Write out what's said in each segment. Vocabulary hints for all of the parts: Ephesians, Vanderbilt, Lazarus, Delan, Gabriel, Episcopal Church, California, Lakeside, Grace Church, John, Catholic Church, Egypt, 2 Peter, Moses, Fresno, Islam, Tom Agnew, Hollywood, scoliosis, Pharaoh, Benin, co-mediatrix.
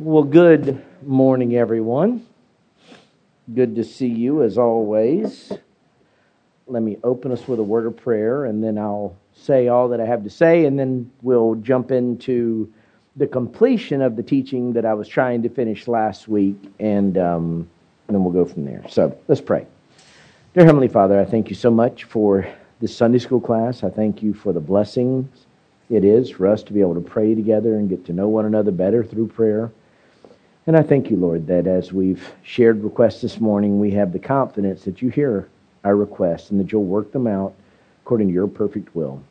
Well, good morning, everyone. Good to see you, as always. Let me open us with a word of prayer, and then I'll say all that I have to say, and then we'll jump into the completion of the teaching that I was trying to finish last week, and then we'll go from there. So, let's pray. Dear Heavenly Father, I thank you so much for this Sunday school class. I thank you for the blessings it is for us to be able to pray together and get to know one another better through prayer. And I thank you, Lord, that as we've shared requests this morning, we have the confidence that you hear our requests and that you'll work them out according to your perfect will.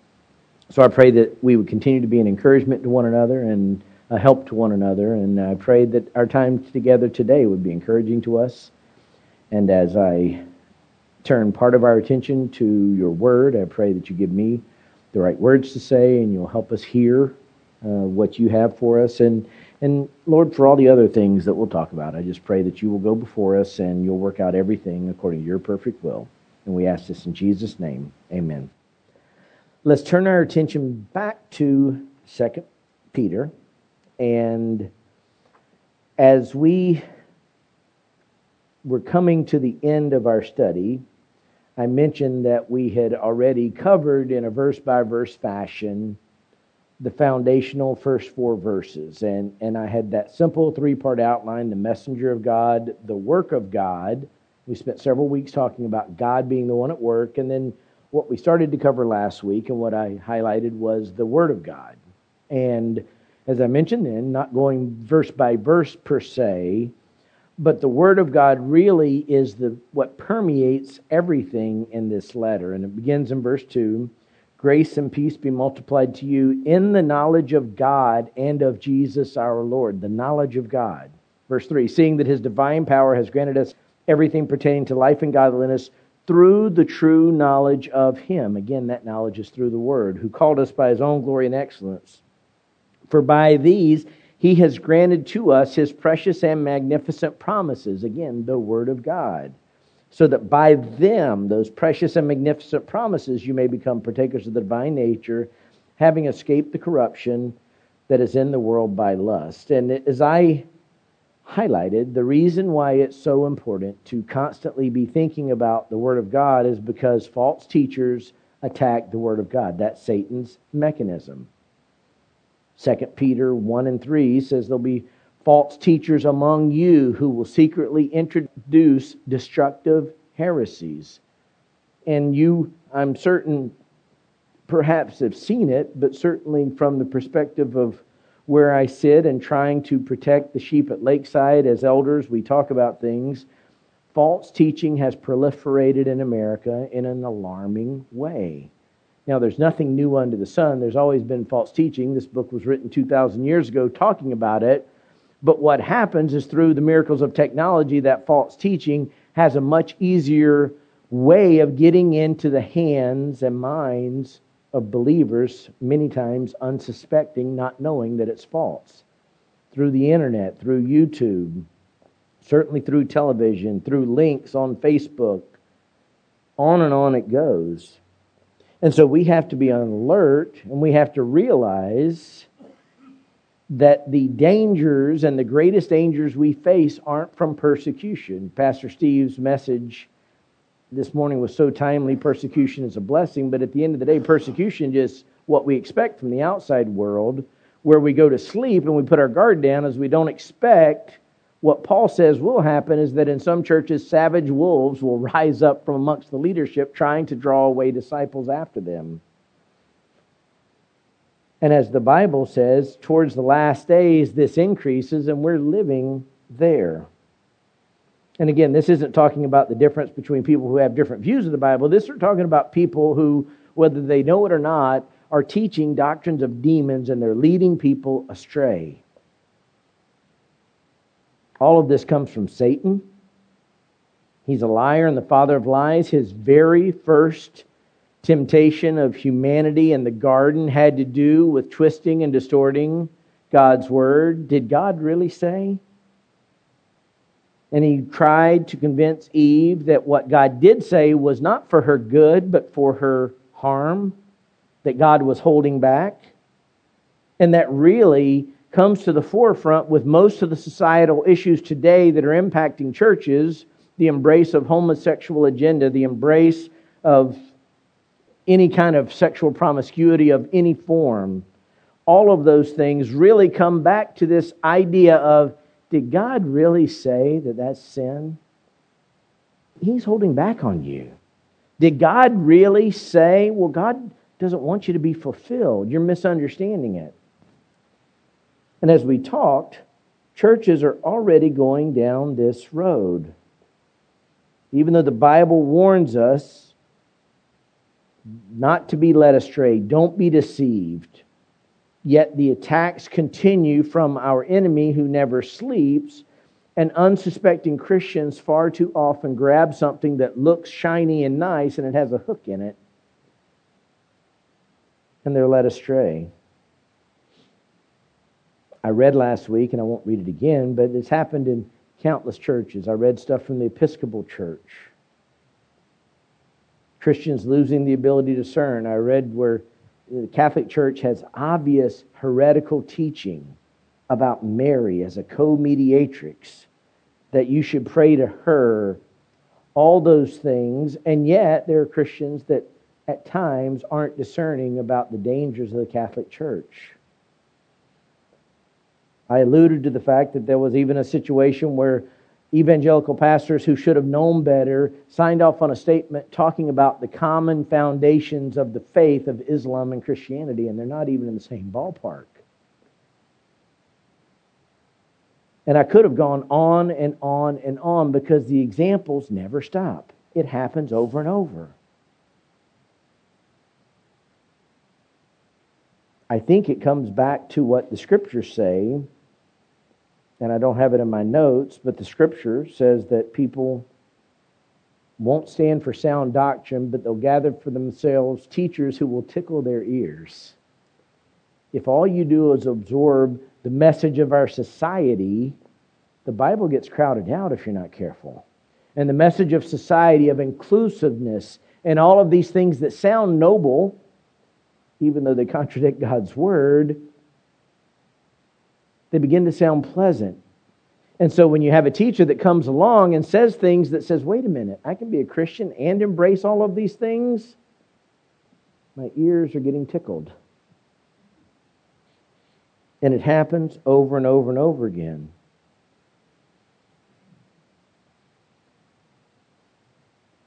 So I pray that we would continue to be an encouragement to one another and a help to one another. And I pray that our time together today would be encouraging to us. And as I turn part of our attention to your word, I pray that you give me the right words to say, and you'll help us hear what you have for us. And Lord, for all the other things that we'll talk about, I just pray that you will go before us and you'll work out everything according to your perfect will. And we ask this in Jesus' name. Amen. Let's turn our attention back to 2 Peter. And as we were coming to the end of our study, I mentioned that we had already covered in a verse-by-verse fashion the foundational first four verses. And I had that simple three-part outline, the messenger of God, the work of God. We spent several weeks talking about God being the one at work. And then what we started to cover last week and what I highlighted was the Word of God. And as I mentioned then, not going verse-by-verse per se, but the Word of God really is what permeates everything in this letter. And it begins in verse 2, "Grace and peace be multiplied to you in the knowledge of God and of Jesus our Lord." The knowledge of God. Verse 3, "Seeing that His divine power has granted us everything pertaining to life and godliness through the true knowledge of Him." Again, that knowledge is through the Word, "who called us by His own glory and excellence. For by these He has granted to us His precious and magnificent promises." Again, the Word of God. "So that by them," those precious and magnificent promises, "you may become partakers of the divine nature, having escaped the corruption that is in the world by lust." And as I highlighted, the reason why it's so important to constantly be thinking about the Word of God is because false teachers attack the Word of God. That's Satan's mechanism. 2 Peter 1:3 says there'll be false teachers among you who will secretly introduce destructive heresies. And you, I'm certain, perhaps have seen it, but certainly from the perspective of where I sit and trying to protect the sheep at Lakeside, as elders, we talk about things. False teaching has proliferated in America in an alarming way. Now, there's nothing new under the sun. There's always been false teaching. This book was written 2,000 years ago talking about it. But what happens is through the miracles of technology, that false teaching has a much easier way of getting into the hands and minds of believers, many times unsuspecting, not knowing that it's false. Through the internet, through YouTube, certainly through television, through links on Facebook, on and on it goes. And so we have to be on alert, and we have to realize that the dangers and the greatest dangers we face aren't from persecution. Pastor Steve's message this morning was so timely. Persecution is a blessing, but at the end of the day, persecution is what we expect from the outside world, where we go to sleep and we put our guard down as we don't expect. What Paul says will happen is that in some churches, savage wolves will rise up from amongst the leadership trying to draw away disciples after them. And as the Bible says, towards the last days, this increases, and we're living there. And again, this isn't talking about the difference between people who have different views of the Bible. This is talking about people who, whether they know it or not, are teaching doctrines of demons, and they're leading people astray. All of this comes from Satan. He's a liar and the father of lies. His very first temptation of humanity in the garden had to do with twisting and distorting God's word. Did God really say? And he tried to convince Eve that what God did say was not for her good, but for her harm, that God was holding back. And that really comes to the forefront with most of the societal issues today that are impacting churches, the embrace of homosexual agenda, the embrace of any kind of sexual promiscuity of any form. All of those things really come back to this idea of, did God really say that that's sin? He's holding back on you. Did God really say? Well, God doesn't want you to be fulfilled. You're misunderstanding it. And as we talked, churches are already going down this road. Even though the Bible warns us not to be led astray, don't be deceived, yet the attacks continue from our enemy who never sleeps, and unsuspecting Christians far too often grab something that looks shiny and nice and it has a hook in it, and they're led astray. I read last week, and I won't read it again, but it's happened in countless churches. I read stuff from the Episcopal Church. Christians losing the ability to discern. I read where the Catholic Church has obvious heretical teaching about Mary as a co-mediatrix, that you should pray to her, all those things, and yet there are Christians that at times aren't discerning about the dangers of the Catholic Church. I alluded to the fact that there was even a situation where evangelical pastors who should have known better signed off on a statement talking about the common foundations of the faith of Islam and Christianity, and they're not even in the same ballpark. And I could have gone on and on and on because the examples never stop. It happens over and over. I think it comes back to what the Scriptures say, and I don't have it in my notes, but the Scripture says that people won't stand for sound doctrine, but they'll gather for themselves teachers who will tickle their ears. If all you do is absorb the message of our society, the Bible gets crowded out if you're not careful. And the message of society, of inclusiveness, and all of these things that sound noble, even though they contradict God's Word, they begin to sound pleasant. And so when you have a teacher that comes along and says things that says, wait a minute, I can be a Christian and embrace all of these things? My ears are getting tickled. And it happens over and over and over again.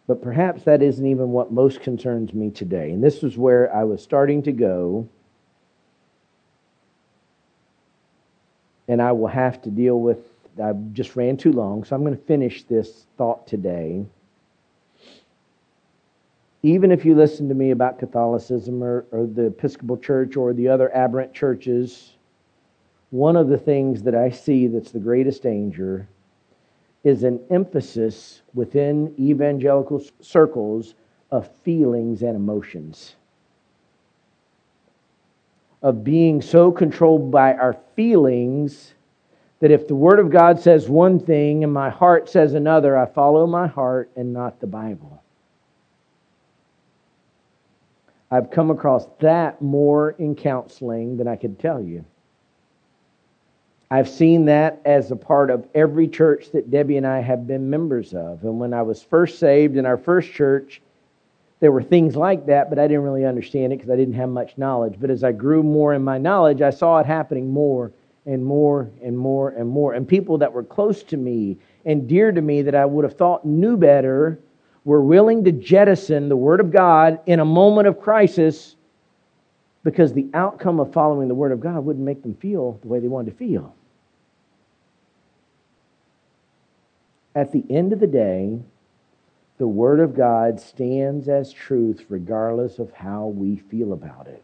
But perhaps that isn't even what most concerns me today. And this is where I was starting to go. And I will have to deal with, I just ran too long, so I'm going to finish this thought today. Even if you listen to me about Catholicism or the Episcopal Church or the other aberrant churches, one of the things that I see that's the greatest danger is an emphasis within evangelical circles of feelings and emotions, of being so controlled by our feelings that if the Word of God says one thing and my heart says another, I follow my heart and not the Bible. I've come across that more in counseling than I could tell you. I've seen that as a part of every church that Debbie and I have been members of. And when I was first saved in our first church, there were things like that, but I didn't really understand it because I didn't have much knowledge. But as I grew more in my knowledge, I saw it happening more and more and more and more. And people that were close to me and dear to me that I would have thought knew better were willing to jettison the Word of God in a moment of crisis because the outcome of following the Word of God wouldn't make them feel the way they wanted to feel. At the end of the day, the Word of God stands as truth regardless of how we feel about it.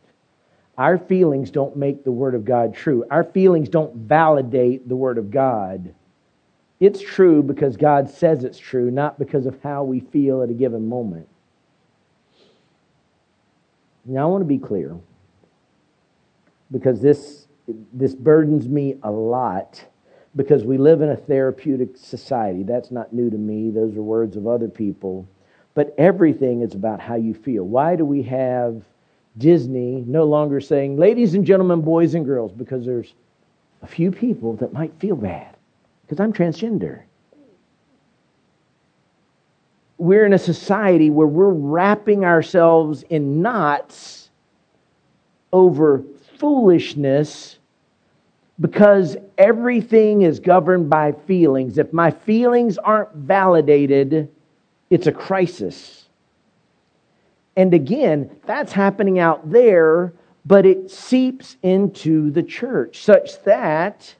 Our feelings don't make the Word of God true. Our feelings don't validate the Word of God. It's true because God says it's true, not because of how we feel at a given moment. Now, I want to be clear, because this burdens me a lot, because we live in a therapeutic society. That's not new to me. Those are words of other people. But everything is about how you feel. Why do we have Disney no longer saying, ladies and gentlemen, boys and girls? Because there's a few people that might feel bad because I'm transgender. We're in a society where we're wrapping ourselves in knots over foolishness because everything is governed by feelings. If my feelings aren't validated, it's a crisis. And again, that's happening out there, but it seeps into the church such that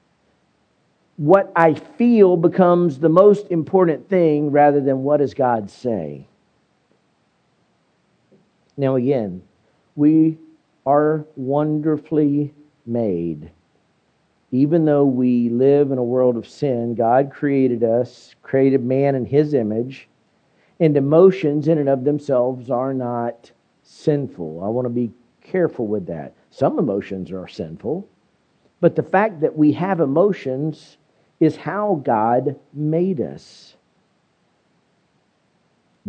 what I feel becomes the most important thing rather than what does God say. Now again, we are wonderfully made. Even though we live in a world of sin, God created us, created man in His image, and emotions in and of themselves are not sinful. I want to be careful with that. Some emotions are sinful, but the fact that we have emotions is how God made us.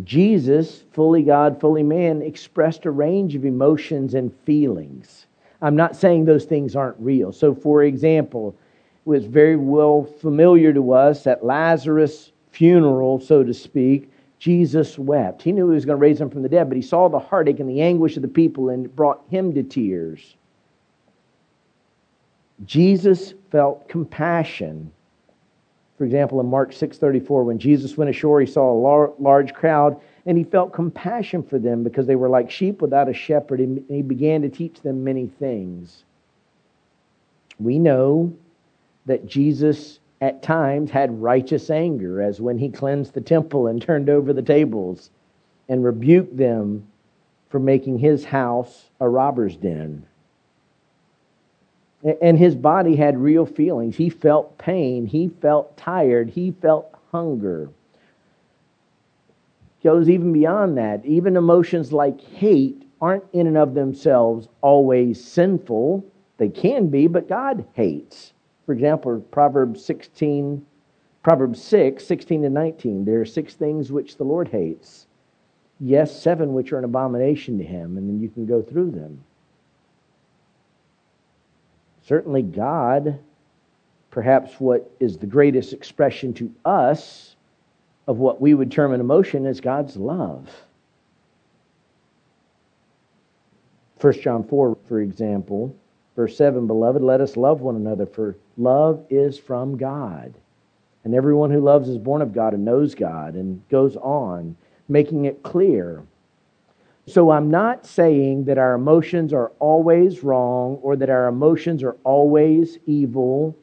Jesus, fully God, fully man, expressed a range of emotions and feelings. I'm not saying those things aren't real. So, for example, it was very well familiar to us at Lazarus' funeral, so to speak, Jesus wept. He knew He was going to raise Him from the dead, but He saw the heartache and the anguish of the people, and it brought Him to tears. Jesus felt compassion. For example, in Mark 6:34, when Jesus went ashore, He saw a large crowd, and He felt compassion for them because they were like sheep without a shepherd, and He began to teach them many things. We know that Jesus at times had righteous anger, as when He cleansed the temple and turned over the tables and rebuked them for making His house a robber's den. And His body had real feelings. He felt pain. He felt tired. He felt hunger. Goes even beyond that. Even emotions like hate aren't in and of themselves always sinful. They can be, but God hates. For example, Proverbs 6, 16 to 19. There are 6 things which the Lord hates. Yes, 7 which are an abomination to Him. And then you can go through them. Certainly God, perhaps what is the greatest expression to us of what we would term an emotion, is God's love. 1 John 4, for example, verse 7, Beloved, let us love one another, for love is from God. And everyone who loves is born of God and knows God, and goes on, making it clear. So I'm not saying that our emotions are always wrong or that our emotions are always evil.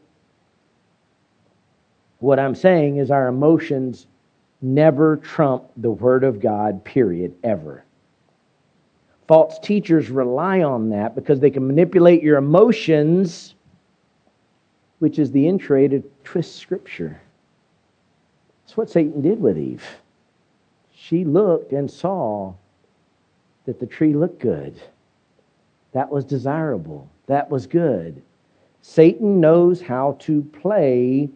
What I'm saying is our emotions never trump the Word of God, period, ever. False teachers rely on that because they can manipulate your emotions, which is the entree to twist Scripture. That's what Satan did with Eve. She looked and saw that the tree looked good. That was desirable. That was good. Satan knows how to play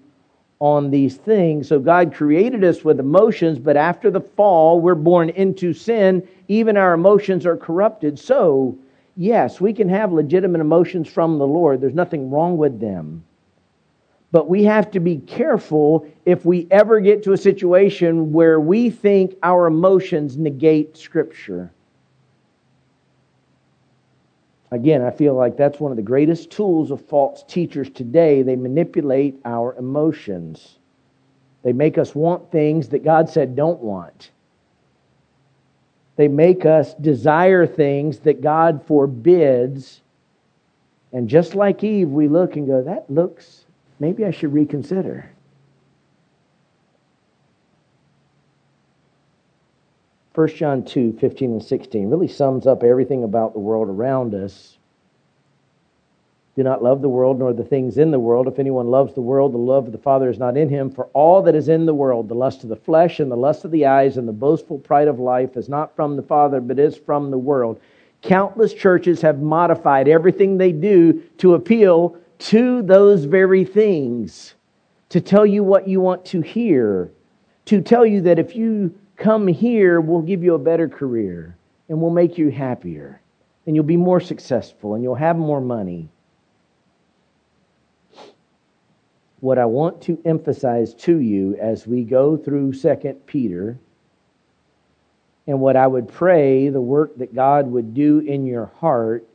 on these things. So God created us with emotions, but after the fall, we're born into sin. Even our emotions are corrupted. So, yes, we can have legitimate emotions from the Lord. There's nothing wrong with them. But we have to be careful if we ever get to a situation where we think our emotions negate Scripture. Again, I feel like that's one of the greatest tools of false teachers today. They manipulate our emotions. They make us want things that God said don't want. They make us desire things that God forbids. And just like Eve, we look and go, that looks, maybe I should reconsider. First John 2, 15 and 16 really sums up everything about the world around us. Do not love the world nor the things in the world. If anyone loves the world, the love of the Father is not in him. For all that is in the world, the lust of the flesh and the lust of the eyes and the boastful pride of life is not from the Father, but is from the world. Countless churches have modified everything they do to appeal to those very things, to tell you what you want to hear, to tell you that if you come here, we'll give you a better career, and we'll make you happier, and you'll be more successful, and you'll have more money. what I want to emphasize to you as we go through 2 Peter, and what I would pray the work that God would do in your heart,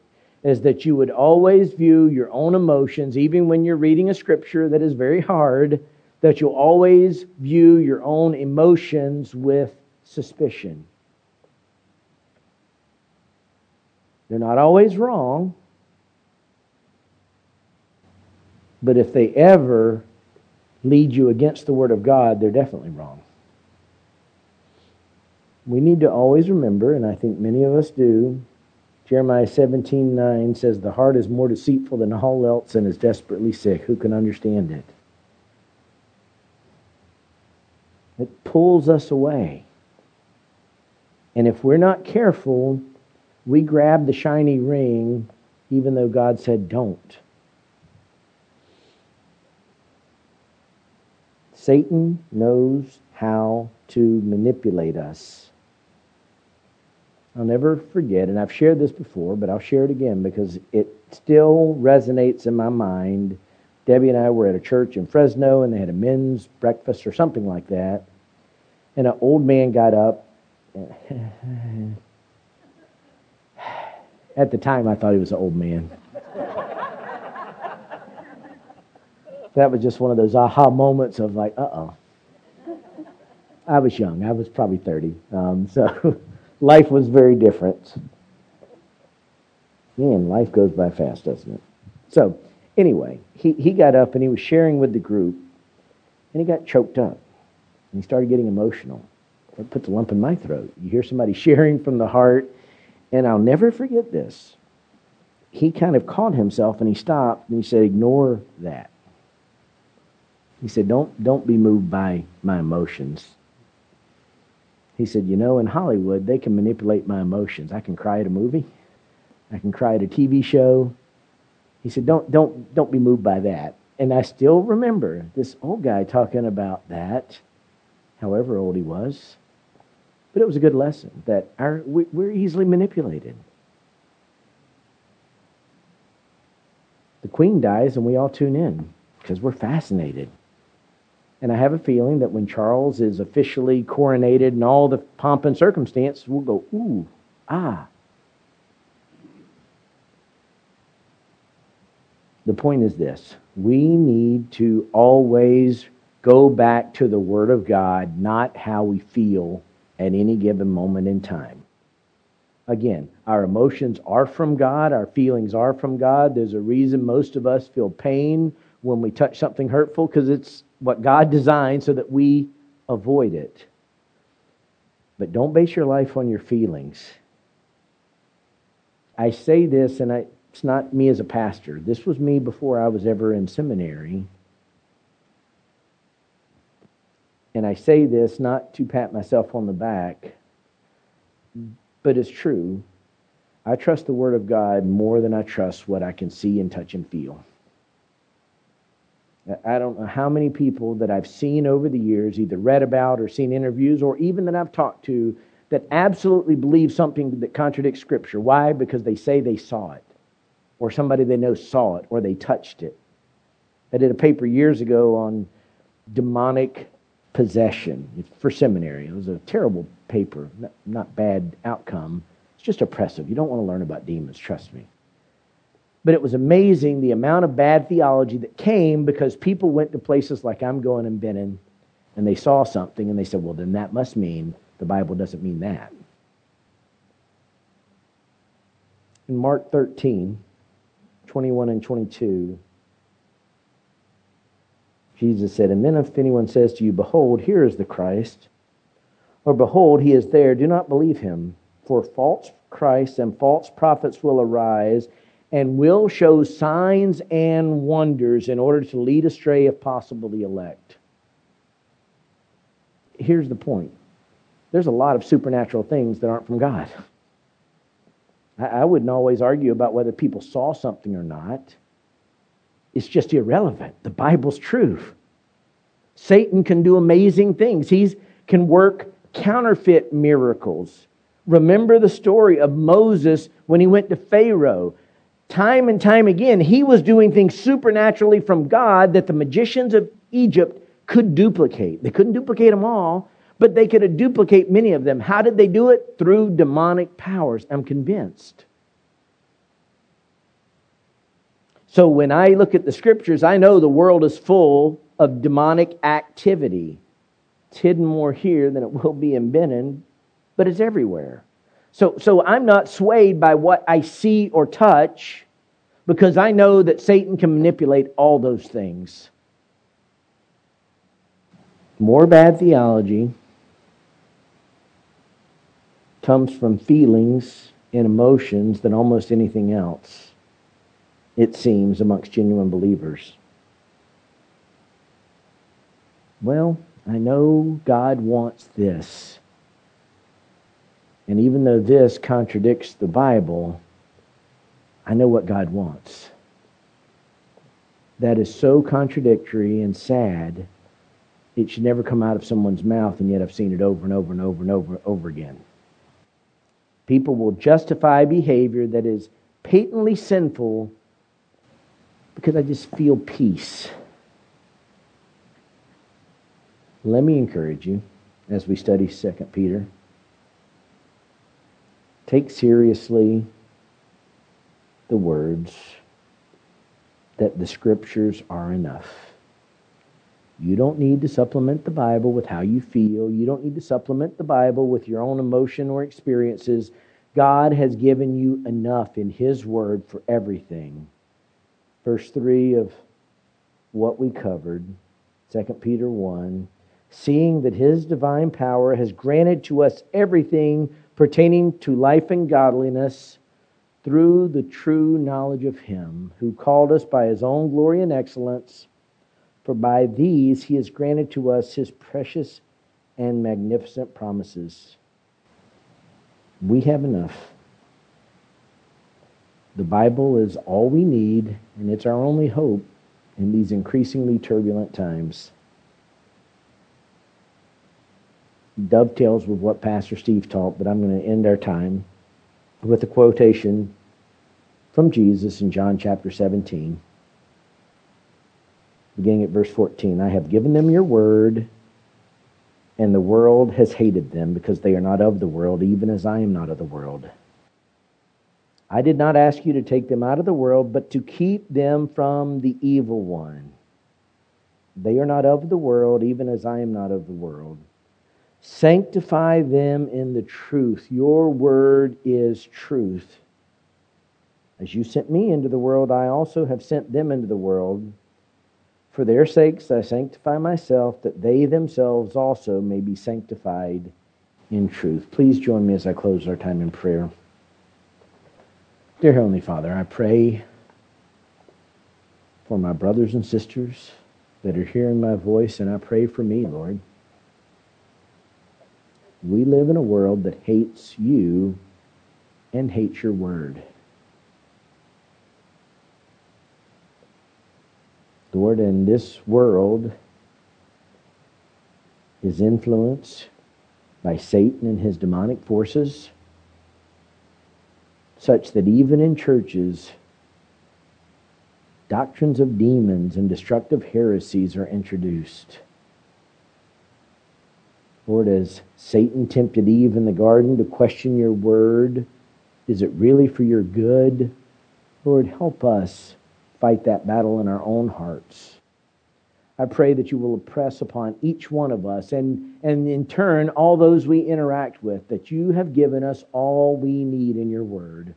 is that you would always view your own emotions, even when you're reading a scripture that is very hard, that you'll always view your own emotions with suspicion. They're not always wrong, but if they ever lead you against the Word of God, they're definitely wrong. We need to always remember, and I think many of us do, Jeremiah 17:9 says, "The heart is more deceitful than all else and is desperately sick. Who can understand it?" It pulls us away. And if we're not careful, we grab the shiny ring, even though God said don't. Satan knows how to manipulate us. I'll never forget, and I've shared this before, but I'll share it again because it still resonates in my mind. Debbie and I were at a church in Fresno, and they had a men's breakfast or something like that. And an old man got up. And at the time, I thought he was an old man. That was just one of those aha moments of like, uh-oh. I was young. I was probably 30. So life was very different. Man, life goes by fast, doesn't it? So anyway, he got up and he was sharing with the group, and he got choked up, and he started getting emotional. It puts a lump in my throat. You hear somebody sharing from the heart, and I'll never forget this. He kind of caught himself, and he stopped, and he said, "Ignore that." He said, don't be moved by my emotions. He said, in Hollywood, they can manipulate my emotions. I can cry at a movie. I can cry at a TV show. He said, don't be moved by that. And I still remember this old guy talking about that, however old he was. But it was a good lesson that we're easily manipulated. The queen dies and we all tune in because we're fascinated. And I have a feeling that when Charles is officially coronated and all the pomp and circumstance, we'll go, ooh, ah. The point is this. We need to always go back to the Word of God, not how we feel at any given moment in time. Again, our emotions are from God. Our feelings are from God. There's a reason most of us feel pain when we touch something hurtful, because it's what God designed so that we avoid it. But don't base your life on your feelings. I say this, and it's not me as a pastor. This was me before I was ever in seminary. And I say this not to pat myself on the back, but it's true. I trust the Word of God more than I trust what I can see and touch and feel. I don't know how many people that I've seen over the years, either read about or seen interviews, or even that I've talked to, that absolutely believe something that contradicts Scripture. Why? Because they say they saw it, or somebody they know saw it, or they touched it. I did a paper years ago on demonic possession for seminary. It was a terrible paper, not bad outcome. It's just oppressive. You don't want to learn about demons, trust me. But it was amazing the amount of bad theology that came because people went to places like I'm going in Benin, and they saw something, and they said, well, then that must mean the Bible doesn't mean that. In Mark 13:21 and 22, Jesus said, "And then if anyone says to you, 'Behold, here is the Christ,' or 'Behold, he is there,' do not believe him. For false Christs and false prophets will arise, and will show signs and wonders in order to lead astray, if possible, the elect." Here's the point. There's a lot of supernatural things that aren't from God. I wouldn't always argue about whether people saw something or not. It's just irrelevant. The Bible's true. Satan can do amazing things. He can work counterfeit miracles. Remember the story of Moses when he went to Pharaoh. Time and time again, he was doing things supernaturally from God that the magicians of Egypt could duplicate. They couldn't duplicate them all, but they could duplicate many of them. How did they do it? Through demonic powers, I'm convinced. So when I look at the scriptures, I know the world is full of demonic activity. It's hidden more here than it will be in Benin, but it's everywhere. So I'm not swayed by what I see or touch, because I know that Satan can manipulate all those things. More bad theology comes from feelings and emotions than almost anything else, it seems, amongst genuine believers. Well, I know God wants this. And even though this contradicts the Bible, I know what God wants. That is so contradictory and sad, it should never come out of someone's mouth, and yet I've seen it over and over and over and over again. People will justify behavior that is patently sinful because I just feel peace. Let me encourage you as we study 2 Peter. Take seriously the words that the scriptures are enough. You don't need to supplement the Bible with how you feel. You don't need to supplement the Bible with your own emotion or experiences. God has given you enough in His Word for everything. Verse 3 of what we covered, 2 Peter 1, seeing that His divine power has granted to us everything pertaining to life and godliness through the true knowledge of Him who called us by His own glory and excellence, for by these He has granted to us His precious and magnificent promises. We have enough. The Bible is all we need, and it's our only hope in these increasingly turbulent times. Dovetails with what Pastor Steve taught, but I'm going to end our time with a quotation from Jesus in John chapter 17. Beginning at verse 14, I have given them your word, and the world has hated them because they are not of the world, even as I am not of the world. I did not ask you to take them out of the world, but to keep them from the evil one. They are not of the world, even as I am not of the world. Sanctify them in the truth. Your word is truth. As you sent me into the world, I also have sent them into the world. For their sakes I sanctify myself, that they themselves also may be sanctified in truth. Please join me as I close our time in prayer. Dear Heavenly Father, I pray for my brothers and sisters that are hearing my voice, and I pray for me, Lord. We live in a world that hates you and hates your word. Lord, and this world is influenced by Satan and his demonic forces, such that even in churches, doctrines of demons and destructive heresies are introduced. Lord, as Satan tempted Eve in the garden to question your word, is it really for your good? Lord, help us fight that battle in our own hearts. I pray that you will impress upon each one of us and in turn all those we interact with that you have given us all we need in your word.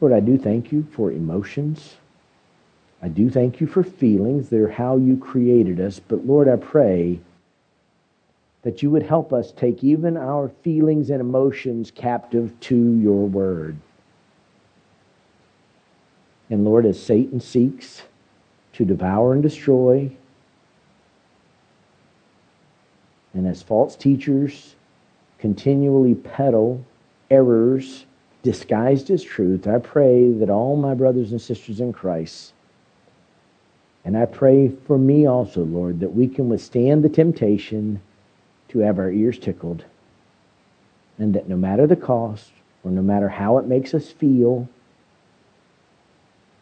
Lord, I do thank you for emotions. I do thank you for feelings. They're how you created us. But Lord, I pray that you would help us take even our feelings and emotions captive to your word. And Lord, as Satan seeks to devour and destroy, and as false teachers continually peddle errors disguised as truth, I pray that all my brothers and sisters in Christ, and I pray for me also, Lord, that we can withstand the temptation to have our ears tickled, and that no matter the cost, or no matter how it makes us feel,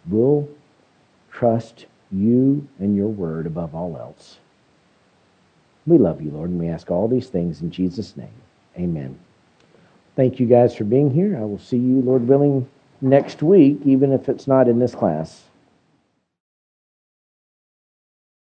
We'll trust you and your word above all else. We love you, Lord, and we ask all these things in Jesus' name. Amen. Thank you guys for being here. I will see you, Lord willing, next week, even if it's not in this class.